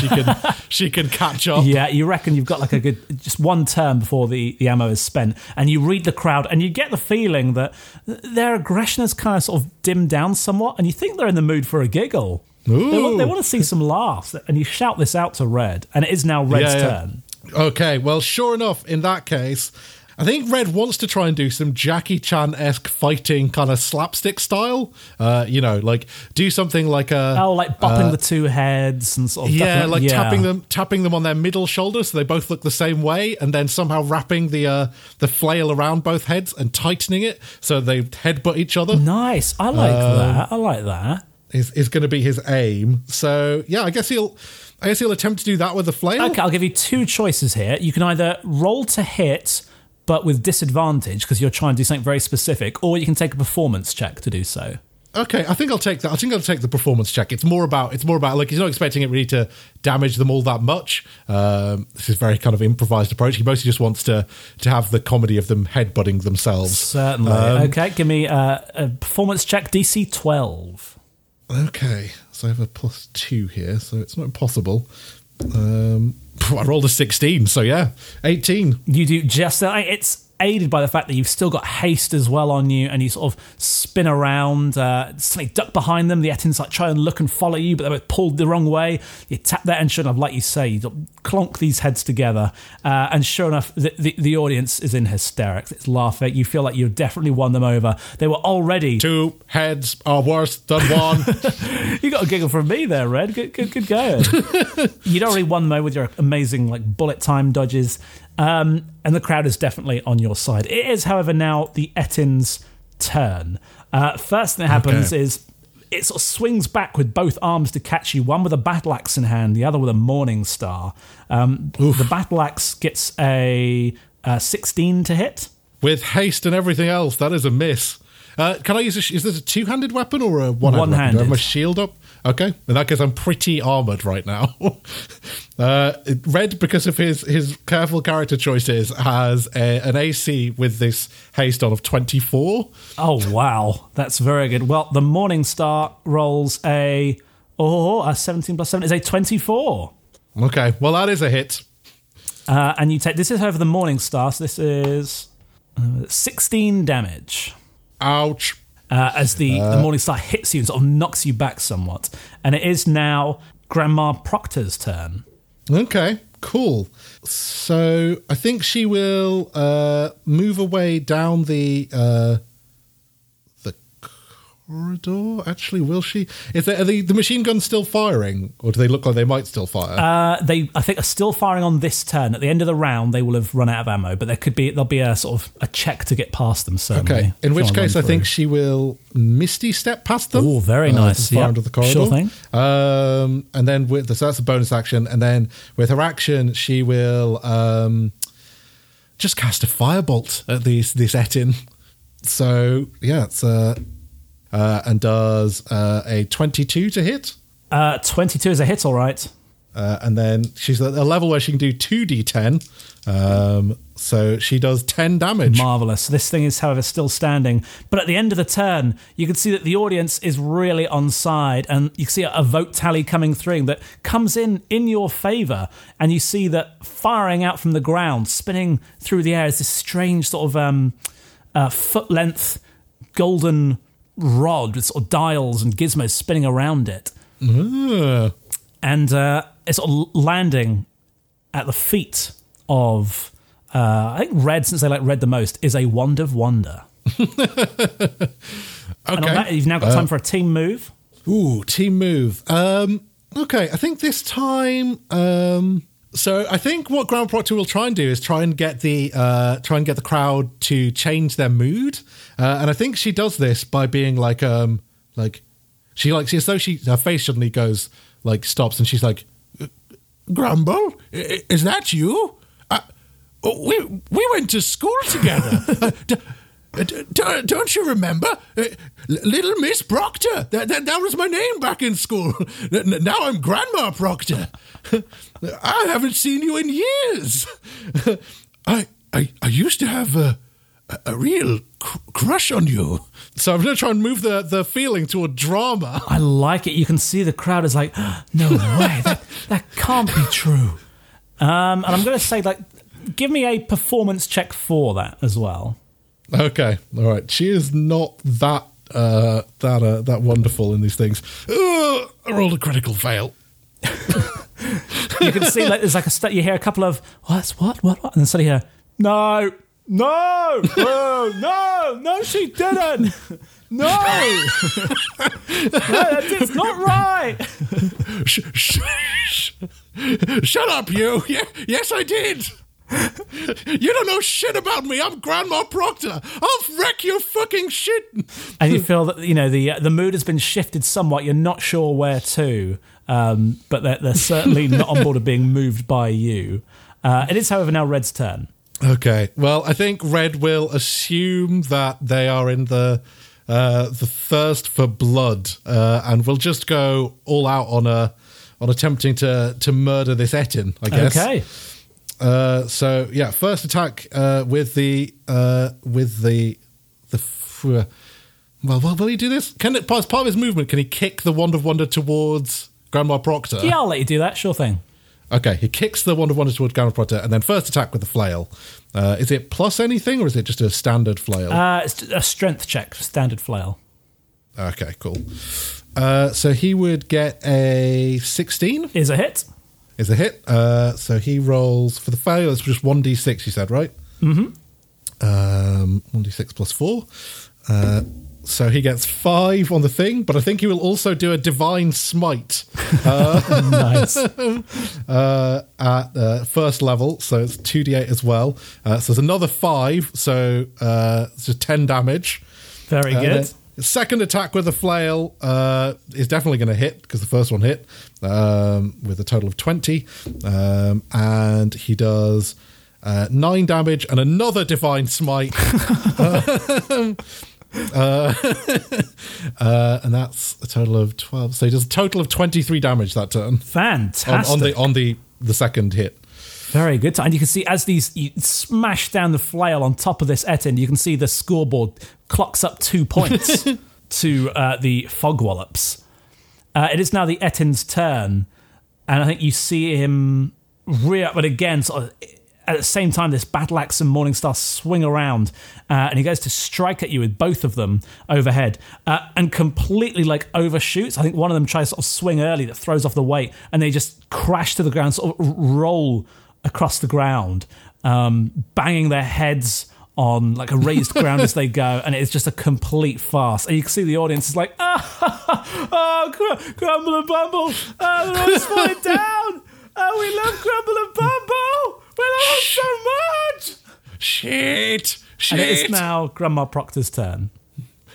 she can catch up. Yeah, you reckon you've got like a good just one turn before the ammo is spent, and you read the crowd and you get the feeling that their aggression has kind of sort of dimmed down somewhat, and you think they're in the mood for a giggle. They want to see some laughs, and you shout this out to Red, and it is now Red's turn. Okay, well, sure enough, in that case, I think Red wants to try and do some Jackie Chan-esque fighting, kind of slapstick style. Like do something like a like bopping the two heads and sort of tapping them on their middle shoulder so they both look the same way, and then somehow wrapping the flail around both heads and tightening it so they headbutt each other. Nice, I like that. I like that. Is going to be his aim. So yeah, I guess he'll attempt to do that with the flail. Okay, I'll give you two choices here. You can either roll to hit, but with disadvantage because you're trying to do something very specific, or you can take a performance check to do so. Okay, I think I'll take that. I think I'll take the performance check. It's more about like he's not expecting it really to damage them all that much. This is a very kind of improvised approach. He mostly just wants to have the comedy of them headbutting themselves. Certainly. Okay, give me a performance check, DC 12. Okay, so I have a +2 here, so it's not impossible. I rolled a 16, so yeah, 18. You do just that. It's aided by the fact that you've still got haste as well on you, and you sort of spin around, suddenly duck behind them. The Ettins like try and look and follow you, but they were pulled the wrong way. You tap that and sure enough, like you say, you clonk these heads together, and sure enough, the audience is in hysterics. It's laughing. You feel like you've definitely won them over. They were already... Two heads are worse than one. You got a giggle from me there, Red. Good going. You'd already won them over with your amazing like bullet time dodges. And the crowd is definitely on your side. It is, however, now the Ettin's turn. First thing that happens is it sort of swings back with both arms to catch you, one with a battle axe in hand, the other with a morning star. The battle axe gets a 16 to hit. With haste and everything else, that is a miss. Can I use is this a two-handed weapon or a one-handed? One-handed. Do I have my shield up? Okay, in that case, I'm pretty armoured right now. Red, because of his careful character choices, has an AC with this haste on of 24. Oh, wow. That's very good. Well, the Morning Star rolls a 17 plus 7 is a 24. Okay, well, that is a hit. And you take... This is over the Morning Star, so this is 16 damage. Ouch. As the Morning Star hits you and sort of knocks you back somewhat. And it is now Grandma Proctor's turn. Okay, cool. So I think she will move away down the corridor. Actually, will she? Are the machine guns still firing? Or do they look like they might still fire? They are still firing on this turn. At the end of the round, they will have run out of ammo, but there'll be a sort of a check to get past them, certainly. Okay, in which case I think she will Misty Step past them. Oh, very nice. Far into the corridor. Sure thing. And then so that's a bonus action. And then with her action, she will just cast a firebolt at this Ettin. So, yeah, it's... and does a 22 to hit? 22 is a hit, all right. And then she's at a level where she can do 2d10. So she does 10 damage. Marvellous. This thing is, however, still standing. But at the end of the turn, you can see that the audience is really on side, and you can see a vote tally coming through that comes in your favour, and you see that firing out from the ground, spinning through the air, is this strange sort of foot-length golden... rod with sort of dials and gizmos spinning around it. Ugh. And it's sort of landing at the feet of I think Red, since they like Red the most, is a Wand of Wonder. Okay. And on that, you've now got time for a team move. Ooh, team move. Okay, I think this time So I think what Grandma Proctor will try and do is try and get the crowd to change their mood, and I think she does this by being like she as though her face suddenly goes like stops, and she's like, "Grumble, is that you? We went to school together." Don't you remember? Little Miss Proctor. That was my name back in school. Now I'm Grandma Proctor. I haven't seen you in years. I used to have a real crush on you. So I'm going to try and move the feeling toward drama. I like it. You can see the crowd is like, no way. That can't be true. And I'm going to say, like, give me a performance check for that as well. Okay, all right. She is not that wonderful in these things. I rolled a critical fail. You can see like there's like you hear a couple of what, and then suddenly you hear no, she didn't. It's not right. Shut up, you. Yeah, yes, I did. You don't know shit about me. I'm Grandma Proctor. I'll wreck your fucking shit. And you feel that, you know, the mood has been shifted somewhat. You're not sure where to, but they're certainly not on board of being moved by you. It is, however, now Red's turn. Okay. Well, I think Red will assume that they are in the thirst for blood, and will just go all out on attempting to murder this Etin, I guess. Okay. So yeah, first attack with the well, will he do this? Can it as part of his movement? Can he kick the Wand of Wonder towards Grandma Proctor? Yeah, I'll let you do that. Sure thing. Okay, he kicks the Wand of Wonder towards Grandma Proctor, and then first attack with the flail. Is it plus anything, or is it just a standard flail? It's a strength check, standard flail. Okay, cool. So he would get a 16. Is a hit. Is a hit. So he rolls for the fail. It's just 1d6, you said, right? Mm-hmm. 1d6 plus 4. So he gets 5 on the thing, but I think he will also do a divine smite. Nice. At first level, so it's 2d8 as well. So there's another 5, so it's just 10 damage. Very good. Second attack with a flail is definitely going to hit, because the first one hit with a total of 20. And he does 9 damage and another divine smite. And that's a total of 12. So he does a total of 23 damage that turn. Fantastic. On the second hit. Very good. And you can see as you smash down the flail on top of this Etin, you can see the scoreboard clocks up 2 points to the Fog Wallops. It is now the Etin's turn, and I think you see him rear up, but again, sort of, at the same time, this battle axe and Morningstar swing around, and he goes to strike at you with both of them overhead, and completely like overshoots. I think one of them tries to sort of swing early that throws off the weight, and they just crash to the ground, sort of roll across the ground, banging their heads on like a raised ground as they go, and it's just a complete farce. And you can see the audience is like, Grumble and Bumble, let's fight down. Oh, we love Grumble and Bumble. We love them so much. Shit. And it is now Grandma Proctor's turn.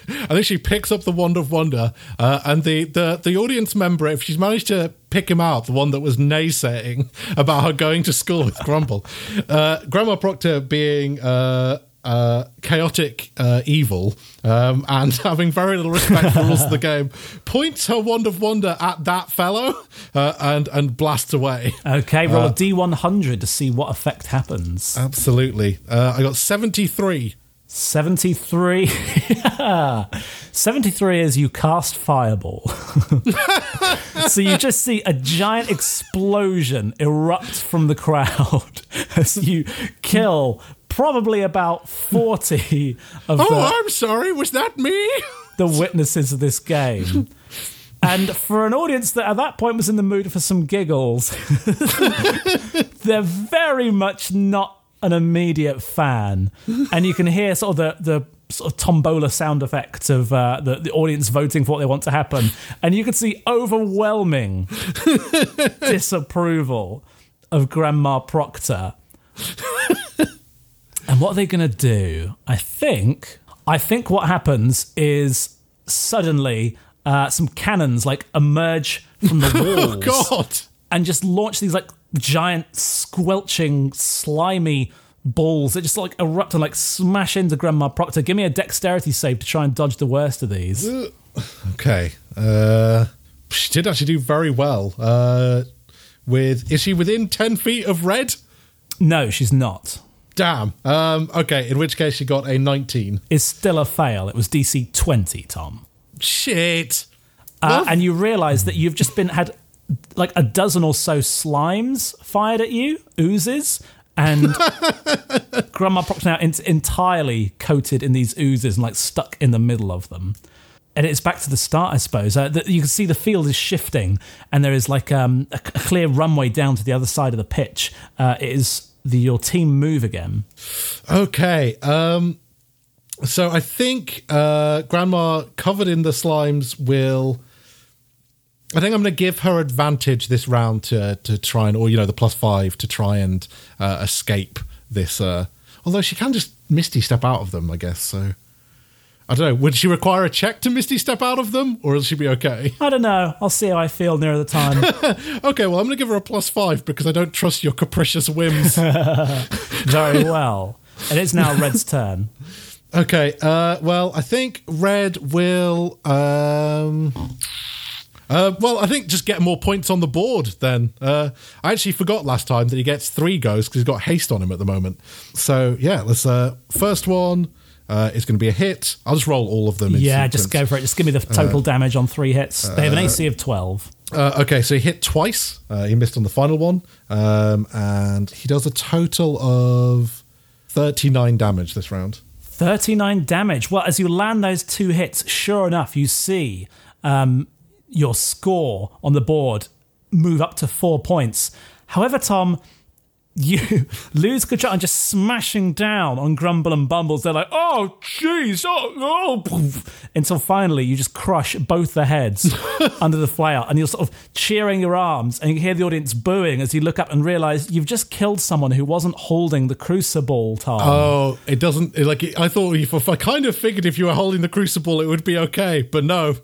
I think she picks up the Wand of Wonder, and the audience member, if she's managed to pick him out, the one that was naysaying about her going to school with Grumble, Grandma Proctor being chaotic evil and having very little respect for the rules of the game, points her Wand of Wonder at that fellow and blasts away. Okay, roll a D100 to see what effect happens. Absolutely. I got 73. 73. Yeah. 73 is you cast Fireball. So you just see a giant explosion erupt from the crowd as you kill probably about 40 of I'm sorry, was that me? The witnesses of this game. And for an audience that at that point was in the mood for some giggles, they're very much not an immediate fan, and you can hear sort of the sort of tombola sound effect of the audience voting for what they want to happen, and you can see overwhelming disapproval of Grandma Proctor. And what are they going to do? I think what happens is suddenly some cannons like emerge from the walls. Oh, God. And just launch these like giant squelching slimy balls that just like erupt and like smash into Grandma Proctor. Give me a dexterity save to try and dodge the worst of these. Okay. She did actually do very well. Is she within 10 feet of Red? No, she's not. Damn. Okay, in which case she got a 19. It's still a fail. It was DC 20, Tom. Shit. And you realise that you've just had like a dozen or so slimes fired at you, oozes, and Grandma Proctor's now entirely coated in these oozes and like stuck in the middle of them. And it's back to the start, I suppose. You can see the field is shifting, and there is like a clear runway down to the other side of the pitch. Your team move again. Okay. So I think Grandma, covered in the slimes, I think I'm going to give her advantage this round to try and, or, you know, the +5 to try and escape this. Although she can just Misty Step out of them, I guess, so... I don't know, would she require a check to Misty Step out of them, or will she be okay? I don't know. I'll see how I feel nearer the time. Okay, well, I'm going to give her a +5 because I don't trust your capricious whims. Very well. It is now Red's turn. Okay, well, I think Red will... well, I think just get more points on the board then. I actually forgot last time that he gets 3 goes because he's got haste on him at the moment. So, yeah, let's... first one... it's going to be a hit. I'll just roll all of them. Yeah, just go for it. Just give me the total damage on 3 hits. They have an AC of 12. Okay, so he hit twice. He missed on the final one. And he does a total of 39 damage this round. 39 damage. Well, as you land those 2 hits, sure enough, you see your score on the board move up to 4 points. However, Tom... you lose control and just smashing down on Grumble and Bumbles. They're like, oh, jeez, oh. Until finally you just crush both their heads under the flail, and you're sort of cheering your arms, and you hear the audience booing as you look up and realise you've just killed someone who wasn't holding the crucible, Tom. Oh, it doesn't... I kind of figured if you were holding the crucible it would be okay, but no.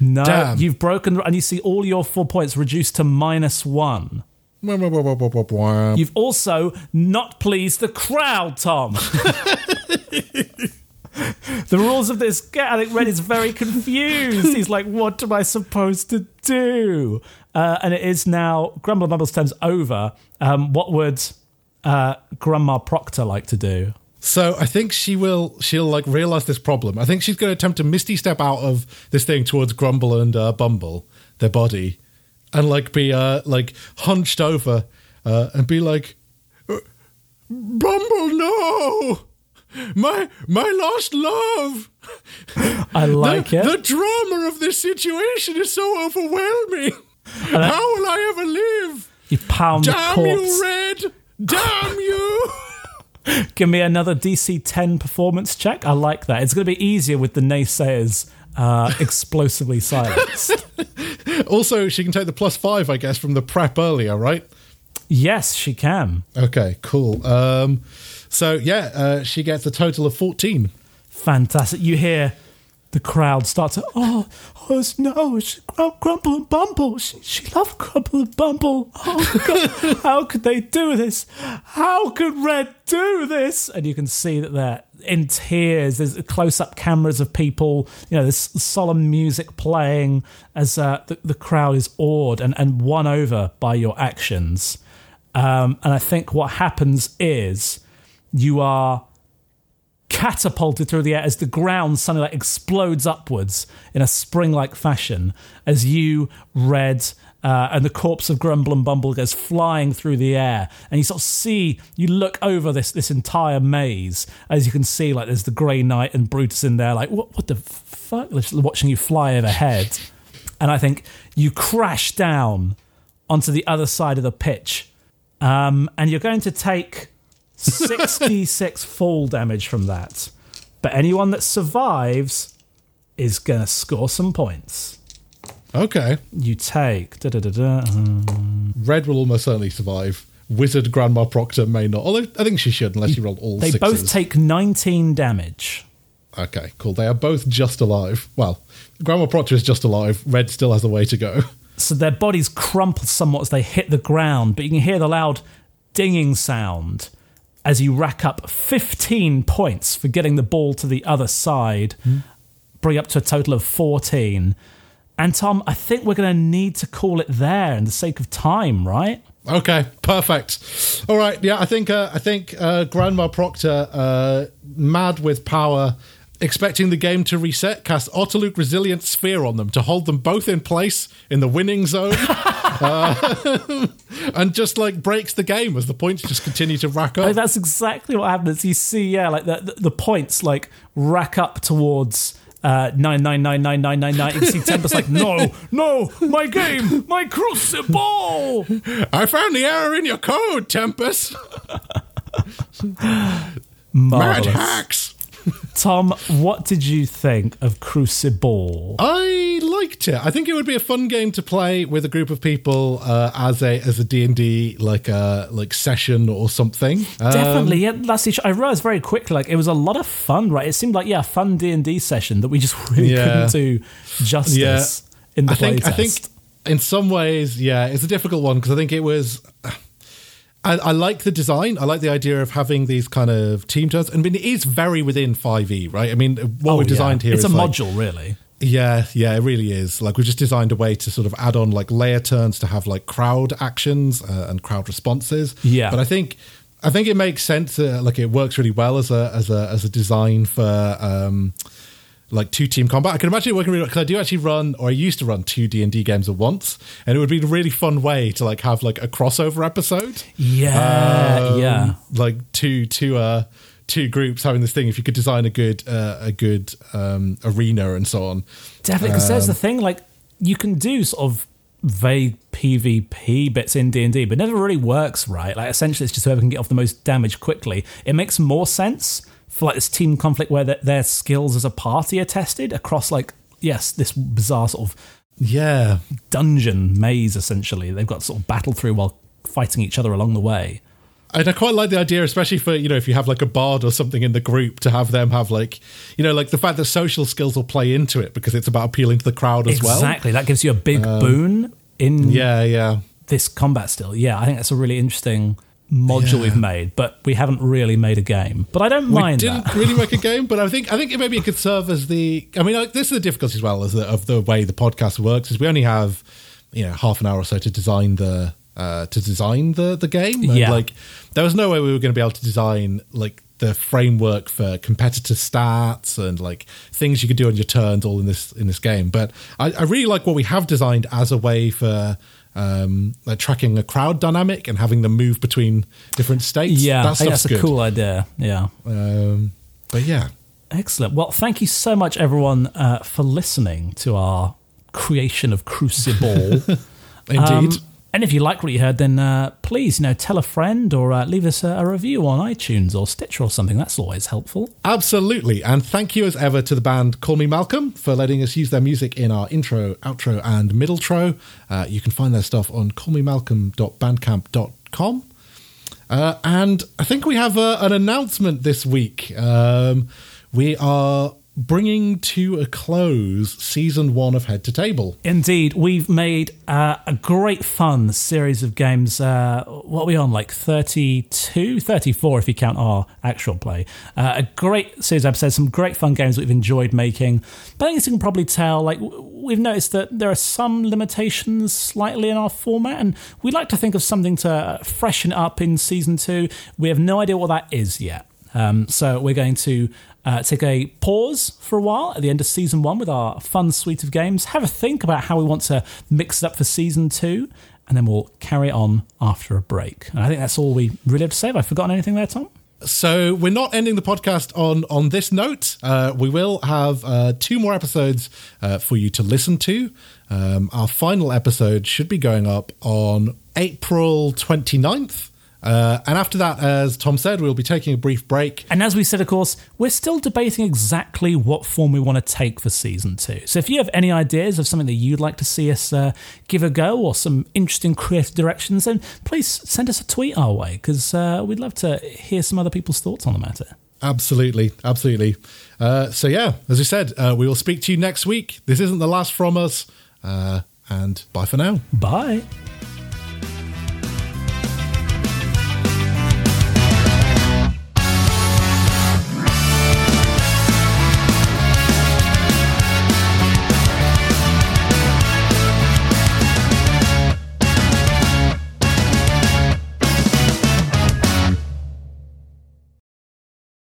No, damn. You've broken... And you see all your 4 points reduced to -1. You've also not pleased the crowd, Tom. The rules of this game, I think Red is very confused. He's like, what am I supposed to do? And it is now Grumble Bumble's turn's over. What would Grandma Proctor like to do? So I think she'll like realise this problem. I think she's going to attempt to Misty Step out of this thing towards Grumble and Bumble, their body. And like be like hunched over and be like, Bumble, no, my lost love. I like it. The drama of this situation is so overwhelming. How will I ever live? You pound the corpse. Damn you, Red! Damn you! Give me another DC 10 performance check. I like that. It's going to be easier with the naysayers. Explosively silenced. Also, she can take the +5, I guess, from the prep earlier, right? Yes, she can. Okay, cool. So, yeah, she gets a total of 14. Fantastic. You hear the crowd start to, oh no, Grumble and Bumble. She loved Grumble and Bumble. Oh, God, how could they do this? How could Red do this? And you can see that they're in tears. There's close-up cameras of people. You know, there's solemn music playing as the crowd is awed and won over by your actions. And I think what happens is you are catapulted through the air as the ground suddenly like explodes upwards in a spring-like fashion as you, Red, and the corpse of Grumble and Bumble goes flying through the air, and you sort of see, you look over this entire maze, as you can see, like, there's the Grey Knight and Brutus in there, like, what the fuck? They're just watching you fly overhead. And I think you crash down onto the other side of the pitch, and you're going to take 66 fall damage from that. But anyone that survives is going to score some points. Okay. You take... Red will almost certainly survive. Wizard Grandma Proctor may not. Although I think she should, unless you roll all sixes. They both take 19 damage. Okay, cool. They are both just alive. Well, Grandma Proctor is just alive. Red still has a way to go. So their bodies crumple somewhat as they hit the ground, but you can hear the loud dinging sound as you rack up 15 points for getting the ball to the other side, bring up to a total of 14. And Tom, I think we're going to need to call it there in the sake of time, right? Okay, perfect. All right, yeah, I think Grandma Proctor, mad with power, expecting the game to reset, cast Otaluk Resilient Sphere on them to hold them both in place in the winning zone. And just like breaks the game as the points just continue to rack up. Oh, that's exactly what happens. You see, yeah, like the points like rack up towards 9999999. You see Tempest like, no, my game, my crucible. I found the error in your code, Tempest. Mad hacks. Tom, what did you think of Crucible? I liked it. I think it would be a fun game to play with a group of people as a D&D like session or something. Definitely, yeah. I realized very quickly it was a lot of fun, right? It seemed like a fun D&D session that we just really couldn't do justice in the playtest. I think in some ways, it's a difficult one because I think it was. I like the design. I like the idea of having these kind of team turns. I mean, it is very within 5e, right? I mean, what we've designed here is a module, really. Yeah, it really is. We've just designed a way to sort of add on layer turns to have crowd actions and crowd responses. Yeah. But I think it makes sense. It works really well as a design for two team combat. I can imagine it working really well because I do actually I used to run 2 D&D games at once, and it would be a really fun way to have a crossover episode. Yeah. Two groups having this thing. If you could design a good arena and so on, definitely. Because there's the thing you can do sort of vague PvP bits in D&D, but never really works right. Essentially, it's just whoever can get off the most damage quickly. It makes more sense for this team conflict where their skills as a party are tested across this bizarre sort of dungeon maze, essentially. They've got to sort of battle through while fighting each other along the way. And I quite like the idea, especially for, if you have a bard or something in the group, to have them have the fact that social skills will play into it because it's about appealing to the crowd as well. Exactly. That gives you a big boon in this combat still. Yeah, I think that's a really interesting module we've made, but we haven't really made a game. But I don't mind that. We didn't really make a game, but I think maybe it could serve as the... I mean, this is the difficulty as well of the way the podcast works, is we only have, half an hour or so to design the game. And, there was no way we were going to be able to design, the framework for competitor stats and things you could do on your turns all in this game. But I really like what we have designed as a way for... tracking a crowd dynamic and having them move between different states. Yeah, I think that's a cool idea. Yeah. But yeah. Excellent. Well, thank you so much, everyone, for listening to our creation of Crucible. Indeed. And if you like what you heard, then please, tell a friend or leave us a review on iTunes or Stitcher or something. That's always helpful. Absolutely. And thank you as ever to the band Call Me Malcolm for letting us use their music in our intro, outro and middle tro. You can find their stuff on callmemalcolm.bandcamp.com. And I think we have an announcement this week. We are bringing to a close season 1 of Head to Table. Indeed, we've made a great fun series of games. What are we on, 32? 34 if you count our actual play. A great series of episodes, some great fun games that we've enjoyed making. But I think as you can probably tell, we've noticed that there are some limitations slightly in our format, and we'd like to think of something to freshen up in season 2. We have no idea what that is yet. So we're going to take a pause for a while at the end of season 1 with our fun suite of games, have a think about how we want to mix it up for season 2, and then we'll carry on after a break. And I think that's all we really have to say. Have I forgotten anything there, Tom? So we're not ending the podcast on this note. We will have 2 more episodes for you to listen to. Our final episode should be going up on April 29th. And after that, as Tom said, we'll be taking a brief break. And as we said, of course, we're still debating exactly what form we want to take for Season 2. So if you have any ideas of something that you'd like to see us give a go, or some interesting creative directions, then please send us a tweet our way, because we'd love to hear some other people's thoughts on the matter. Absolutely, absolutely. So yeah, as we said, we will speak to you next week. This isn't the last from us. And bye for now. Bye.